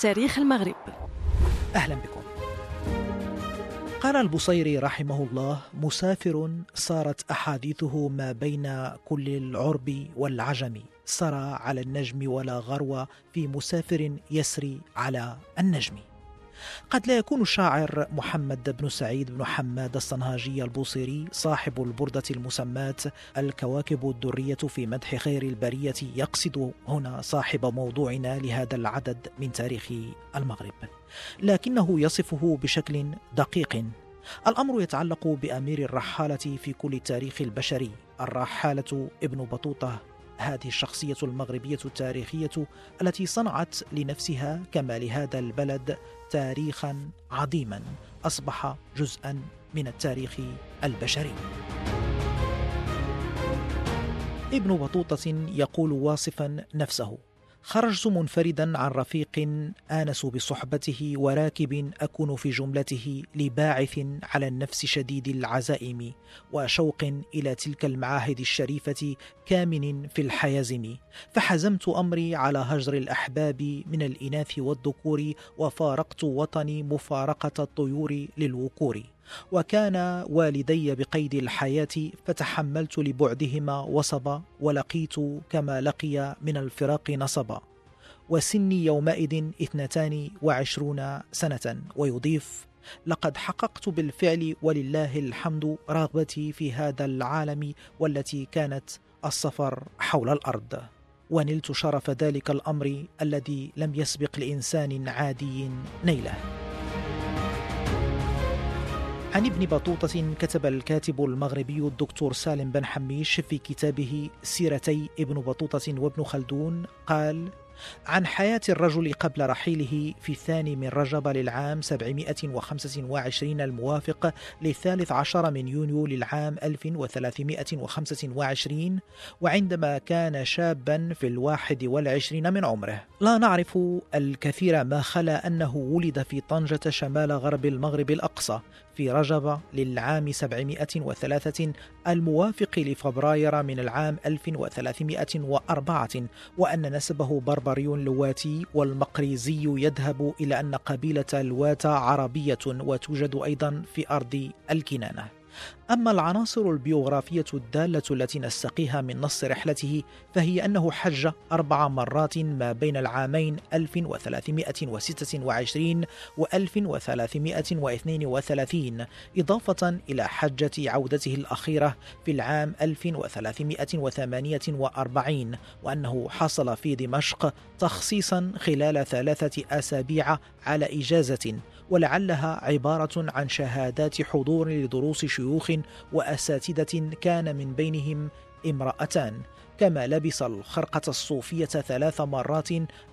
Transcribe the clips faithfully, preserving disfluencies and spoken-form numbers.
تاريخ المغرب. أهلا بكم. قال البصيري رحمه الله: مسافر صارت أحاديثه ما بين كل العرب والعجم، سرى على النجم ولا غروى في مسافر يسري على النجم. قد لا يكون الشاعر محمد بن سعيد بن حماد الصنهاجي البصيري صاحب البردة المسماة الكواكب الدرية في مدح خير البرية يقصد هنا صاحب موضوعنا لهذا العدد من تاريخ المغرب، لكنه يصفه بشكل دقيق. الأمر يتعلق بأمير الرحالة في كل التاريخ البشري، الرحالة ابن بطوطة، هذه الشخصية المغربية التاريخية التي صنعت لنفسها كما لهذا البلد تاريخا عظيما أصبح جزءا من التاريخ البشري. ابن بطوطة يقول واصفا نفسه: خرجت منفردا عن رفيق آنس بصحبته وراكب أكون في جملته، لباعث على النفس شديد العزائم وشوق إلى تلك المعاهد الشريفة كامن في الحيازم، فحزمت أمري على هجر الأحباب من الإناث والذكور، وفارقت وطني مفارقة الطيور للوقور، وكان والدي بقيد الحياة فتحملت لبعدهما وصبا، ولقيت كما لقي من الفراق نصبا، وسني يومئذ اثنتان وعشرون سنة. ويضيف: لقد حققت بالفعل ولله الحمد رغبتي في هذا العالم، والتي كانت السفر حول الأرض، ونلت شرف ذلك الأمر الذي لم يسبق لإنسان عادي نيله. عن ابن بطوطة كتب الكاتب المغربي الدكتور سالم بن حميش في كتابه سيرتي ابن بطوطة وابن خلدون قال: عن حياة الرجل قبل رحيله في الثاني من رجب للعام سبعمائة وخمسة وعشرين الموافق للثالث عشر من يونيو للعام ألف وثلاثمائة وخمسة وعشرين، وعندما كان شابا في الواحد والعشرين من عمره. لا نعرف الكثير ما خلا أنه ولد في طنجة شمال غرب المغرب الأقصى في رجب للعام سبعمائة وثلاثة الموافق لفبراير من العام ألف وثلاثمائة وأربعة، وأن نسبه بربري لواتي، والمقريزي يذهب إلى أن قبيلة الواتا عربية وتوجد أيضا في أرض الكنانة. أما العناصر البيوغرافية الدالة التي نستقيها من نص رحلته فهي أنه حج أربع مرات ما بين العامين ألف وثلاثمائة وستة وعشرين و ألف وثلاثمائة واثنين وثلاثين، إضافة إلى حجة عودته الأخيرة في العام ألف وثلاثمائة وثمانية وأربعين، وأنه حصل في دمشق تخصيصا خلال ثلاثة أسابيع على إجازة، ولعلها عبارة عن شهادات حضور لدروس شيوخ وأساتذة كان من بينهم امرأتان، كما لبس الخرقة الصوفية ثلاث مرات،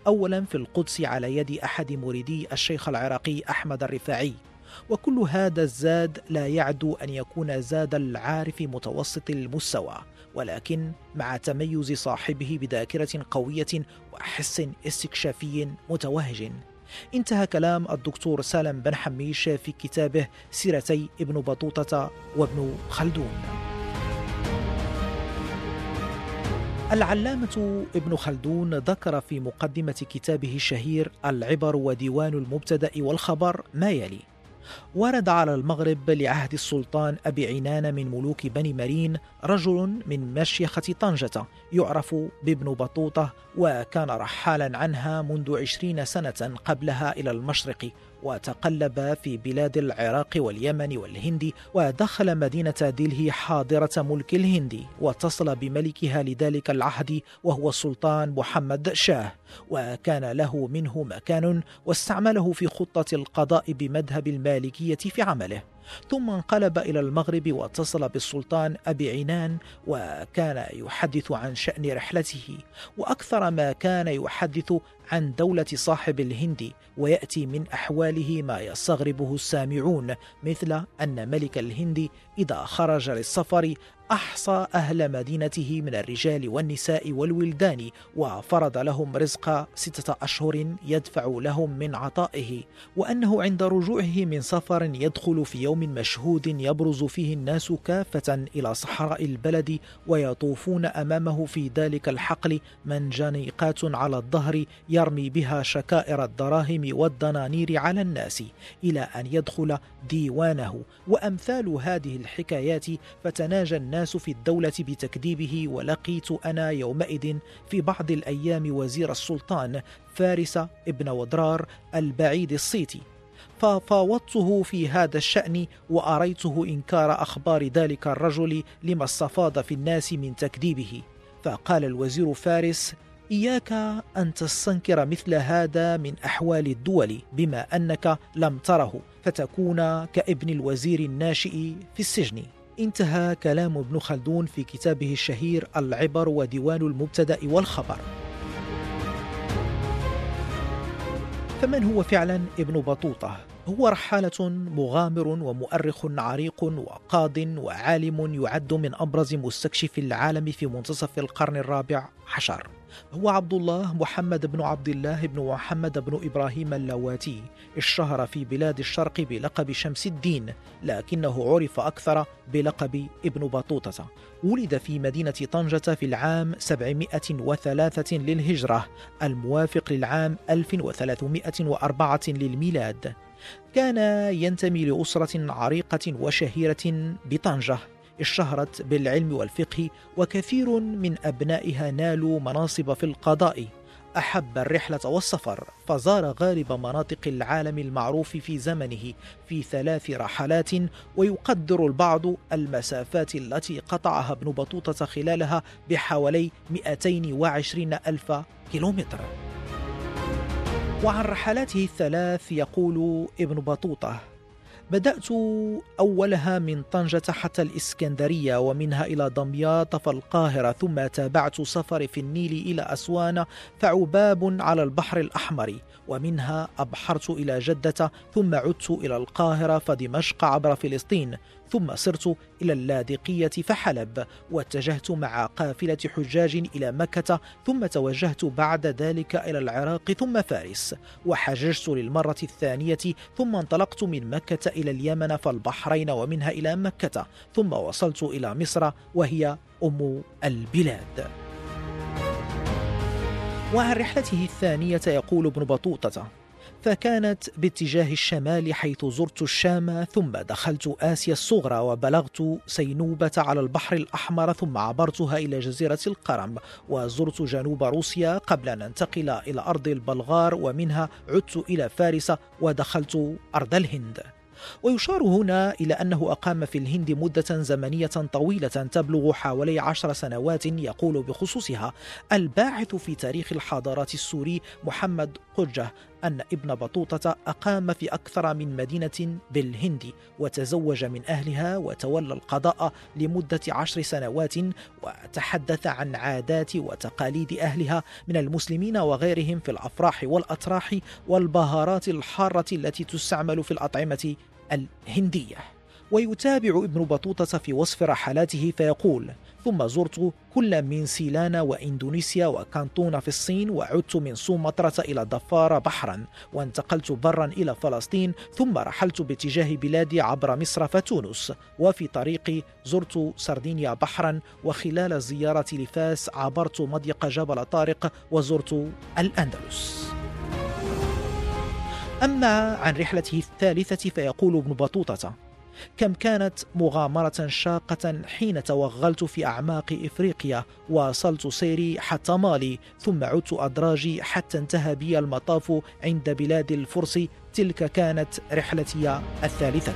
أولا في القدس على يد أحد مريدي الشيخ العراقي أحمد الرفاعي. وكل هذا الزاد لا يعدو أن يكون زاد العارف متوسط المستوى، ولكن مع تميز صاحبه بذاكرة قوية وحس استكشافي متوهج. انتهى كلام الدكتور سالم بن حميش في كتابه سيرتي ابن بطوطة وابن خلدون. العلامة ابن خلدون ذكر في مقدمة كتابه الشهير العبر وديوان المبتدأ والخبر ما يلي: ورد على المغرب لعهد السلطان أبي عينان من ملوك بني مارين رجل من مشيخة طنجة يعرف بابن بطوطة، وكان رحالا عنها منذ عشرين سنة قبلها إلى المشرق، وتقلب في بلاد العراق واليمن والهند، ودخل مدينة دلهي حاضرة ملك الهند، واتصل بملكها لذلك العهد وهو السلطان محمد شاه، وكان له منه مكان واستعمله في خطة القضاء بمذهب المالكية في عمله، ثم انقلب إلى المغرب واتصل بالسلطان أبي عينان، وكان يحدث عن شأن رحلته، وأكثر ما كان يحدث عن دولة صاحب الهند، ويأتي من أحواله ما يستغربه السامعون، مثل أن ملك الهند إذا خرج للسفر أحصى أهل مدينته من الرجال والنساء والولدان، وفرض لهم رزق ستة أشهر يدفع لهم من عطائه، وأنه عند رجوعه من سفر يدخل في يوم مشهود يبرز فيه الناس كافة إلى صحراء البلد، ويطوفون أمامه في ذلك الحقل منجنيقات على الظهر يرمي بها شكائر الدراهم والدنانير على الناس، إلى أن يدخل ديوانه، وأمثال هذه الحكايات فتناجى الناس في الدولة بتكذيبه. ولقيت أنا يومئذ في بعض الأيام وزير السلطان فارس ابن ودرار البعيد الصيتي، ففاوضته في هذا الشأن، وأريته إنكار أخبار ذلك الرجل لما استفاض في الناس من تكذيبه. فقال الوزير فارس: إياك أن تستنكر مثل هذا من أحوال الدول بما أنك لم تره، فتكون كابن الوزير الناشئ في السجن. انتهى كلام ابن خلدون في كتابه الشهير العبر وديوان المبتدأ والخبر. فمن هو فعلا ابن بطوطة؟ هو رحالة، مغامر ومؤرخ عريق وقاض وعالم، يعد من أبرز مستكشفي العالم في منتصف القرن الرابع عشر. هو عبد الله محمد بن عبد الله بن محمد بن إبراهيم اللواتي، اشتهر في بلاد الشرق بلقب شمس الدين، لكنه عرف أكثر بلقب ابن بطوطة. ولد في مدينة طنجة في العام سبعمائة وثلاثة للهجرة، الموافق للعام ألف وثلاثمائة وأربعة للميلاد. كان ينتمي لأسرة عريقة وشهيرة بطنجة، اشتهرت بالعلم والفقه، وكثير من أبنائها نالوا مناصب في القضاء. أحب الرحلة والسفر، فزار غالب مناطق العالم المعروف في زمنه في ثلاث رحلات، ويقدر البعض المسافات التي قطعها ابن بطوطة خلالها بحوالي مئتين وعشرين ألف كيلومتر. وعن رحلاته الثلاث يقول ابن بطوطة: بدأت أولها من طنجة حتى الإسكندرية، ومنها إلى دمياط فالقاهرة، ثم تابعت سفري في النيل إلى أسوان فعباب على البحر الأحمر، ومنها أبحرت إلى جدة، ثم عدت إلى القاهرة فدمشق عبر فلسطين، ثم صرت إلى اللاذقية فحلب، واتجهت مع قافلة حجاج إلى مكة، ثم توجهت بعد ذلك إلى العراق ثم فارس، وحججت للمرة الثانية، ثم انطلقت من مكة إلى اليمن فالبحرين، ومنها إلى مكة، ثم وصلت إلى مصر وهي أم البلاد. وعن رحلته الثانية يقول ابن بطوطة: فكانت باتجاه الشمال، حيث زرت الشام، ثم دخلت آسيا الصغرى، وبلغت سينوبة على البحر الأحمر، ثم عبرتها إلى جزيرة القرم، وزرت جنوب روسيا قبل أن أنتقل إلى أرض البلغار، ومنها عدت إلى فارس ودخلت أرض الهند. ويشار هنا إلى أنه أقام في الهند مدة زمنية طويلة تبلغ حوالي عشر سنوات، يقول بخصوصها الباحث في تاريخ الحضارات السوري محمد قجة أن ابن بطوطة أقام في أكثر من مدينة بالهند، وتزوج من أهلها، وتولى القضاء لمدة عشر سنوات، وتحدث عن عادات وتقاليد أهلها من المسلمين وغيرهم في الأفراح والأتراح والبهارات الحارة التي تستعمل في الأطعمة الهندية. ويتابع ابن بطوطة في وصف رحلاته فيقول: ثم زرت كل من سيلانا وإندونيسيا وكانتون في الصين، وعدت من سومطرة إلى ضفار بحرا، وانتقلت برا إلى فلسطين، ثم رحلت باتجاه بلادي عبر مصر فتونس، وفي طريقي زرت سردينيا بحرا، وخلال زيارتي لفاس عبرت مضيق جبل طارق وزرت الأندلس. أما عن رحلته الثالثة فيقول ابن بطوطة: كم كانت مغامرة شاقة حين توغلت في أعماق إفريقيا، واصلت سيري حتى مالي، ثم عدت أدراجي حتى انتهى بي المطاف عند بلاد الفرس. تلك كانت رحلتي الثالثة.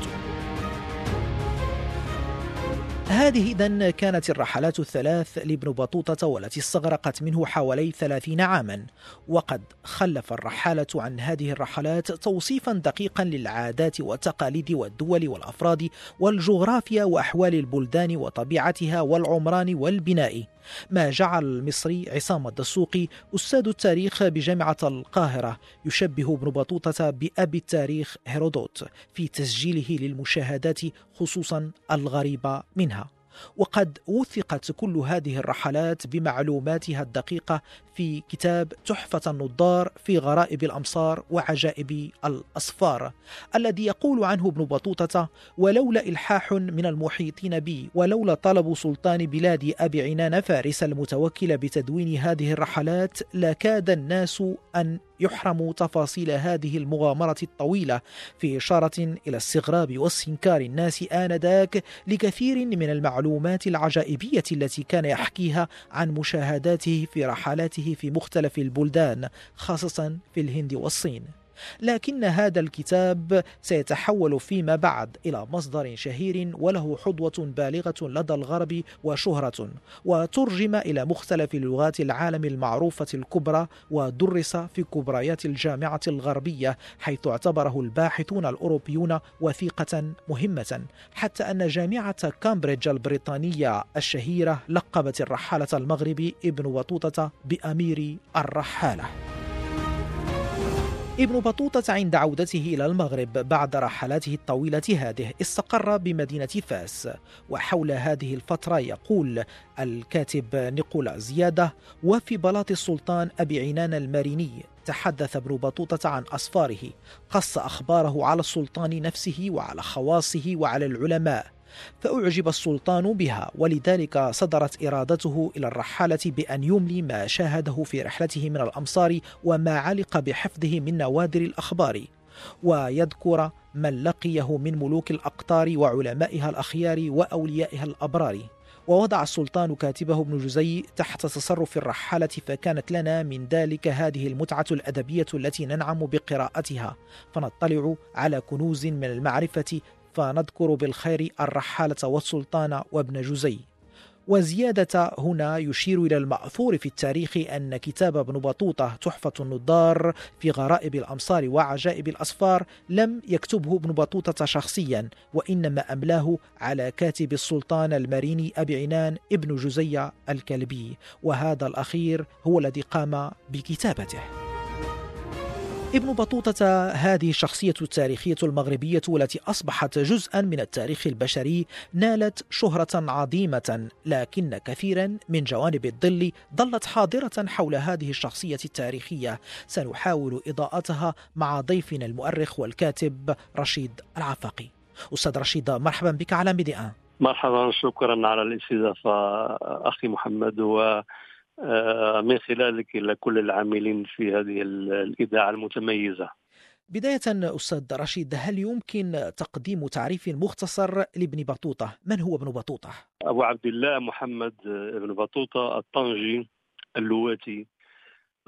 هذه إذن كانت الرحلات الثلاث لابن بطوطة، والتي استغرقت منه حوالي ثلاثين عاما. وقد خلف الرحالة عن هذه الرحلات توصيفا دقيقا للعادات والتقاليد والدول والأفراد والجغرافيا وأحوال البلدان وطبيعتها والعمران والبناء، ما جعل المصري عصام الدسوقي أستاذ التاريخ بجامعة القاهرة يشبه ابن بطوطة بأبي التاريخ هيرودوت في تسجيله للمشاهدات خصوصا الغريبة منها. وقد وثقت كل هذه الرحلات بمعلوماتها الدقيقة في كتاب تحفة النظار في غرائب الأمصار وعجائب الأسفار، الذي يقول عنه ابن بطوطة: ولولا إلحاح من المحيطين بي، ولولا طلب سلطان بلادي أبي عينان فارس المتوكل بتدوين هذه الرحلات، لكاد الناس أن يحرموا تفاصيل هذه المغامرة الطويلة، في إشارة إلى استغراب واستنكار الناس آنذاك لكثير من المعلومات العجائبية التي كان يحكيها عن مشاهداته في رحلاته في مختلف البلدان، خاصة في الهند والصين. لكن هذا الكتاب سيتحول فيما بعد إلى مصدر شهير وله حظوة بالغة لدى الغرب وشهرة، وترجم إلى مختلف لغات العالم المعروفة الكبرى، ودرس في كبريات الجامعة الغربية، حيث اعتبره الباحثون الأوروبيون وثيقة مهمة، حتى أن جامعة كامبريدج البريطانية الشهيرة لقبت الرحالة المغرب ابن بطوطة بأمير الرحالة. ابن بطوطة عند عودته إلى المغرب بعد رحلاته الطويلة هذه استقر بمدينة فاس. وحول هذه الفترة يقول الكاتب نيكولا زيادة: وفي بلاط السلطان أبي عينان الماريني تحدث ابن بطوطة عن أسفاره، قص أخباره على السلطان نفسه وعلى خواصه وعلى العلماء، فأعجب السلطان بها، ولذلك صدرت إرادته إلى الرحالة بأن يملي ما شاهده في رحلته من الأمصار وما علق بحفظه من نوادر الأخبار، ويذكر من لقيه من ملوك الأقطار وعلمائها الأخيار وأوليائها الأبرار. ووضع السلطان كاتبه ابن جزي تحت تصرف الرحالة، فكانت لنا من ذلك هذه المتعة الأدبية التي ننعم بقراءتها، فنطلع على كنوز من المعرفة، فنذكر بالخير الرحالة والسلطان وابن جزي. وزيادة هنا يشير إلى المأثور في التاريخ أن كتاب ابن بطوطة تحفة النظار في غرائب الأمصار وعجائب الأسفار لم يكتبه ابن بطوطة شخصيا، وإنما أملاه على كاتب السلطان الماريني أبي عينان ابن جزي الكلبي، وهذا الأخير هو الذي قام بكتابته. ابن بطوطة هذه الشخصية التاريخية المغربية التي أصبحت جزءا من التاريخ البشري نالت شهرة عظيمة، لكن كثيرا من جوانب الظل ظلت حاضرة حول هذه الشخصية التاريخية، سنحاول إضاءتها مع ضيفنا المؤرخ والكاتب رشيد العفاقي. أستاذ رشيد، مرحبا بك على ميديان. مرحبا، شكرا على الاستضافة أخي محمد، و من خلالك إلى كل العاملين في هذه الإذاعة المتميزة. بداية أستاذ رشيد، هل يمكن تقديم تعريف مختصر لابن بطوطة؟ من هو ابن بطوطة؟ أبو عبد الله محمد ابن بطوطة الطنجي اللواتي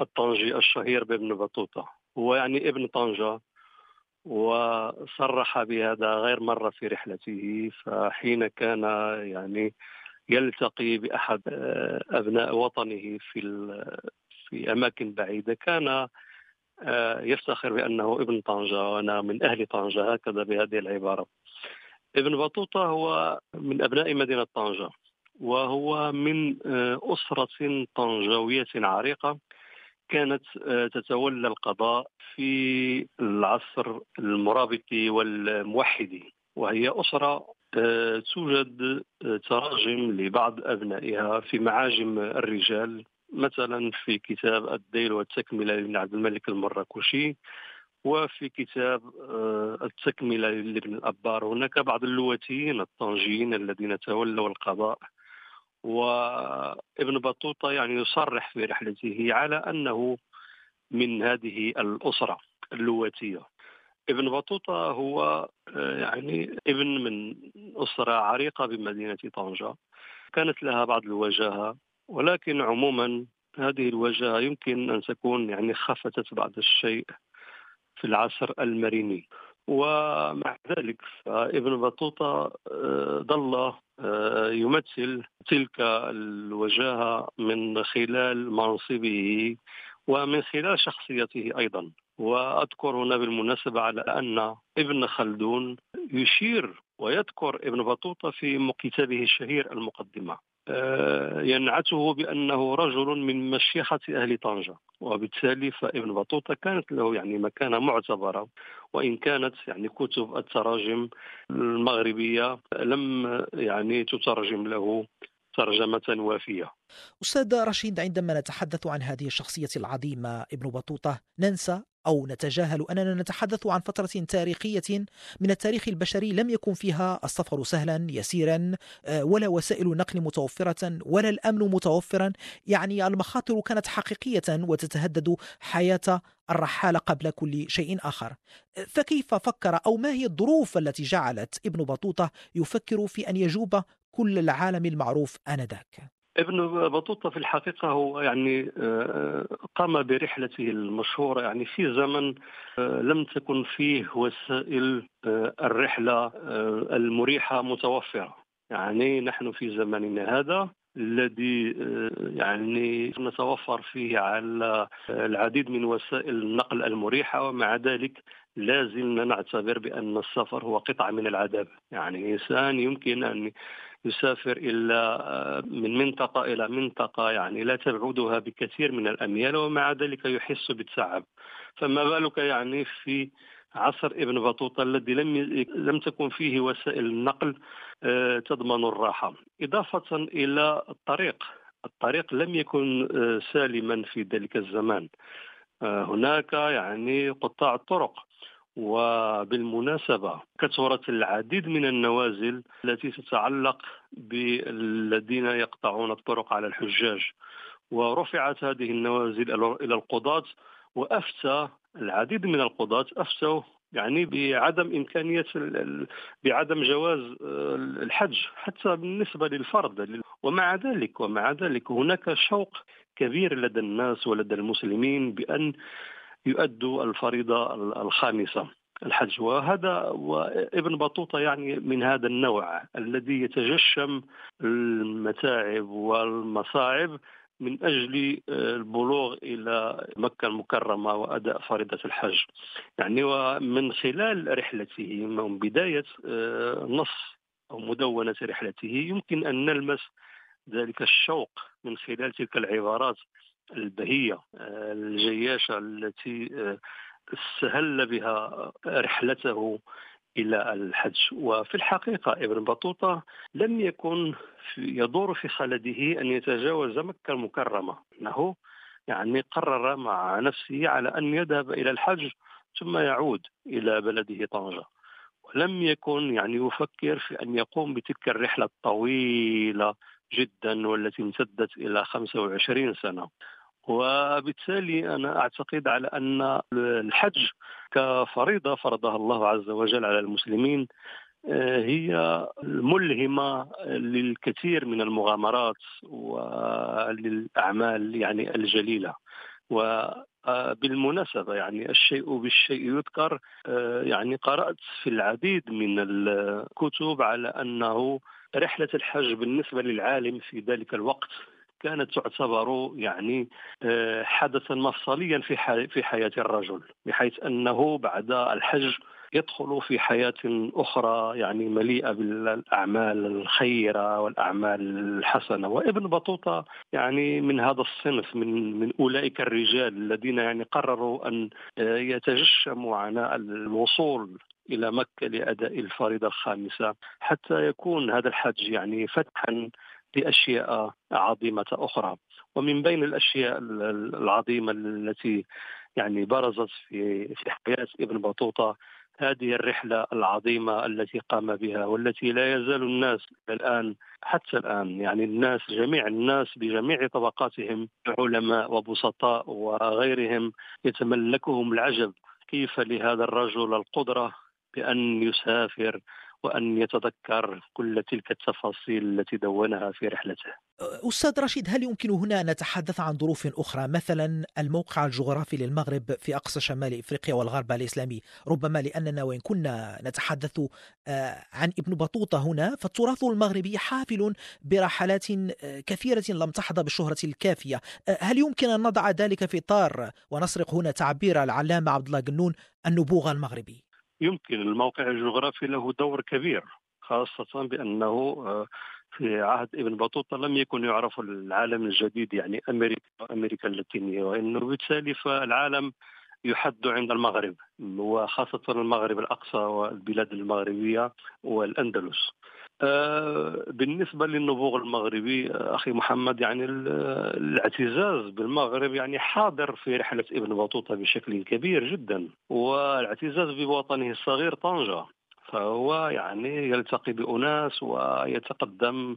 الطنجي الشهير بابن بطوطة، هو يعني ابن طنجة، وصرح بهذا غير مرة في رحلته، فحين كان يعني يلتقي بأحد أبناء وطنه في في أماكن بعيدة كان يفتخر بأنه ابن طنجة، وأنا من أهل طنجة، هكذا بهذه العبارة. ابن بطوطة هو من أبناء مدينة طنجة، وهو من أسرة طنجوية عريقة كانت تتولى القضاء في العصر المرابطي والموحدي، وهي أسرة توجد تراجم لبعض أبنائها في معاجم الرجال، مثلا في كتاب الديل والتكملة لابن عبد الملك المراكشي، وفي كتاب التكملة لابن الأبار. هناك بعض اللواتيين الطنجيين الذين تولوا القضاء، وابن بطوطة يعني يصرح في رحلته على أنه من هذه الأسرة اللواتية. ابن بطوطة هو يعني ابن من أسرة عريقة بمدينة طنجة، كانت لها بعض الوجاهة، ولكن عموما هذه الوجاهة يمكن أن تكون يعني خفتت بعض الشيء في العصر المريني، ومع ذلك ابن بطوطة ظل يمثل تلك الوجاهة من خلال منصبه ومن خلال شخصيته أيضا. وأذكر هنا بالمناسبة على أن ابن خلدون يشير ويذكر ابن بطوطة في كتابه الشهير المقدمة، ينعته بأنه رجل من مشيخة أهل طنجة، وبالتالي فابن بطوطة كانت له يعني مكانة معتبرة، وإن كانت يعني كتب التراجم المغربية لم يعني تترجم له ترجمة وافية. أستاذ رشيد، عندما نتحدث عن هذه الشخصية العظيمة ابن بطوطة ننسى أو نتجاهل أننا نتحدث عن فترة تاريخية من التاريخ البشري لم يكن فيها السفر سهلا يسيرا، ولا وسائل نقل متوفرة، ولا الأمن متوفرا، يعني المخاطر كانت حقيقية وتتهدد حياة الرحالة قبل كل شيء آخر. فكيف فكر أو ما هي الظروف التي جعلت ابن بطوطة يفكر في أن يجوب كل العالم المعروف آنذاك؟ ابن بطوطة في الحقيقة هو يعني قام برحلته المشهورة يعني في زمن لم تكن فيه وسائل الرحلة المريحة متوفرة. يعني نحن في زمننا هذا الذي يعني نتوفر فيه على العديد من وسائل النقل المريحة، ومع ذلك لازلنا نعتبر بأن السفر هو قطعة من العذاب. يعني الإنسان يمكن أن يسافر إلا من منطقة إلى منطقة يعني لا تبعدها بكثير من الأميال، ومع ذلك يحس بالتعب، فما بالك يعني في عصر ابن بطوطة الذي لم لم تكن فيه وسائل النقل تضمن الراحة. إضافة إلى الطريق، الطريق لم يكن سالما في ذلك الزمان، هناك يعني قطاع الطرق، وبالمناسبة كثرت العديد من النوازل التي تتعلق بالذين يقطعون الطرق على الحجاج، ورفعت هذه النوازل إلى القضاة، وأفتى العديد من القضاة أفتوا يعني بعدم إمكانية بعدم جواز الحج حتى بالنسبة للفرد. ومع ذلك ومع ذلك هناك شوق كبير لدى الناس ولدى المسلمين بأن يؤدوا الفريضة الخامسة الحج، وهذا وابن بطوطة يعني من هذا النوع الذي يتجشم المتاعب والمصاعب من أجل البلوغ إلى مكة المكرمة وأداء فريضة الحج. يعني ومن خلال رحلته من بداية نص أو مدونة رحلته يمكن أن نلمس ذلك الشوق من خلال تلك العبارات البهية الجياشة التي سهل بها رحلته إلى الحج. وفي الحقيقة ابن بطوطة لم يكن يدور في خلده أن يتجاوز مكة المكرمة، إنه يعني قرر مع نفسه على أن يذهب إلى الحج ثم يعود إلى بلده طنجة، ولم يكن يعني يفكر في أن يقوم بتلك الرحلة الطويلة جدا والتي امتدت إلى خمسة وعشرين سنة. وبالتالي أنا أعتقد على أن الحج كفريضة فرضها الله عز وجل على المسلمين هي ملهمة للكثير من المغامرات وللأعمال يعني الجليلة. وبالمناسبة يعني الشيء بالشيء يذكر، يعني قرأت في العديد من الكتب على أنه رحلة الحج بالنسبة للعالم في ذلك الوقت كانت تعتبر يعني حدثا مفصليا في في حياة الرجل، بحيث أنه بعد الحج يدخل في حياة أخرى يعني مليئة بالأعمال الخيرة والأعمال الحسنة. وابن بطوطة يعني من هذا الصنف من من أولئك الرجال الذين يعني قرروا أن يتجشموا عناء الوصول إلى مكة لأداء الفريضة الخامسة، حتى يكون هذا الحج يعني فتحا لأشياء عظيمة أخرى. ومن بين الأشياء العظيمة التي يعني برزت في في حياة ابن بطوطة هذه الرحلة العظيمة التي قام بها، والتي لا يزال الناس الآن حتى الآن يعني الناس جميع الناس بجميع طبقاتهم علماء وبسطاء وغيرهم يتملكهم العجب، كيف لهذا الرجل القدرة بأن يسافر وأن يتذكر كل تلك التفاصيل التي دونها في رحلته. أستاذ رشيد، هل يمكن هنا أن نتحدث عن ظروف أخرى، مثلا الموقع الجغرافي للمغرب في أقصى شمال إفريقيا والغرب الإسلامي، ربما لأننا وإن كنا نتحدث عن ابن بطوطة هنا فالتراث المغربي حافل برحلات كثيرة لم تحظى بالشهرة الكافية، هل يمكن أن نضع ذلك في إطار ونسرق هنا تعبير العلامة عبد الله جنون النبوغ المغربي؟ يمكن، الموقع الجغرافي له دور كبير، خاصة بأنه في عهد ابن بطوطة لم يكن يعرف العالم الجديد، يعني أمريكا وأمريكا اللاتينية، وإنه بالتالي فالعالم يحد عند المغرب، وخاصة المغرب الأقصى والبلاد المغربية والأندلس. بالنسبة للنبوغ المغربي أخي محمد، يعني الاعتزاز بالمغرب يعني حاضر في رحلة ابن بطوطة بشكل كبير جدا، والاعتزاز بوطنه الصغير طنجة، فهو يعني يلتقي بأناس ويتقدم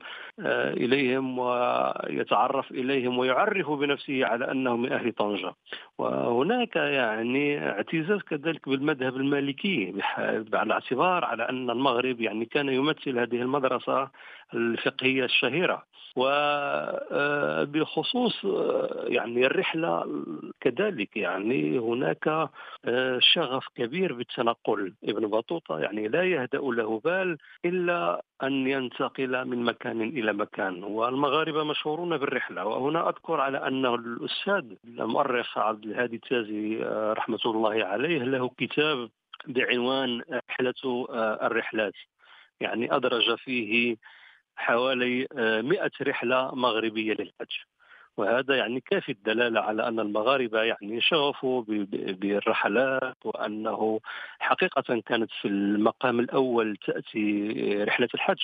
إليهم ويتعرف إليهم ويعرف بنفسه على أنه من أهل طنجة، وهناك يعني اعتزاز كذلك بالمذهب المالكي على الاعتبار على أن المغرب يعني كان يمثل هذه المدرسة الفقهية الشهيرة. وبخصوص يعني الرحلة كذلك، يعني هناك شغف كبير بالتنقل، ابن بطوطة يعني لا يهدأ له بال إلا أن ينتقل من مكان إلى مكان، والمغاربة مشهورون بالرحلة. وهنا أذكر على أن الأستاذ المؤرخ عبد الهادي تازي رحمة الله عليه له كتاب بعنوان رحلة الرحلات، يعني أدرج فيه حوالي مئة رحلة مغربية للحج، وهذا يعني كافي الدلالة على أن المغاربة يعني شغفوا بالرحلات، وأنه حقيقة كانت في المقام الأول تأتي رحلة الحج،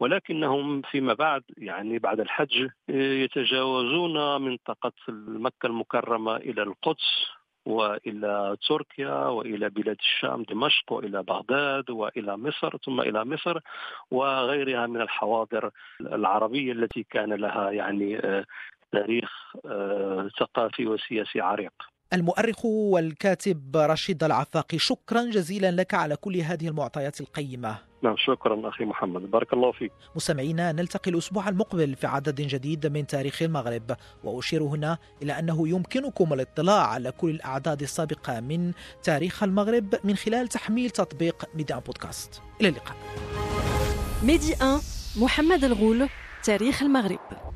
ولكنهم فيما بعد يعني بعد الحج يتجاوزون منطقة مكة المكرمة إلى القدس وإلى تركيا وإلى بلاد الشام دمشق وإلى بغداد وإلى مصر ثم إلى مصر وغيرها من الحواضر العربية التي كان لها يعني تاريخ ثقافي وسياسي عريق. المؤرخ والكاتب رشيد العفاقي، شكرا جزيلا لك على كل هذه المعطيات القيمة. نعم، شكرا أخي محمد، بارك الله فيك. مستمعينا، نلتقي الأسبوع المقبل في عدد جديد من تاريخ المغرب، وأشير هنا إلى أنه يمكنكم الاطلاع على كل الأعداد السابقة من تاريخ المغرب من خلال تحميل تطبيق ميدي أن بودكاست. إلى اللقاء. ميدي أن، محمد الغول، تاريخ المغرب.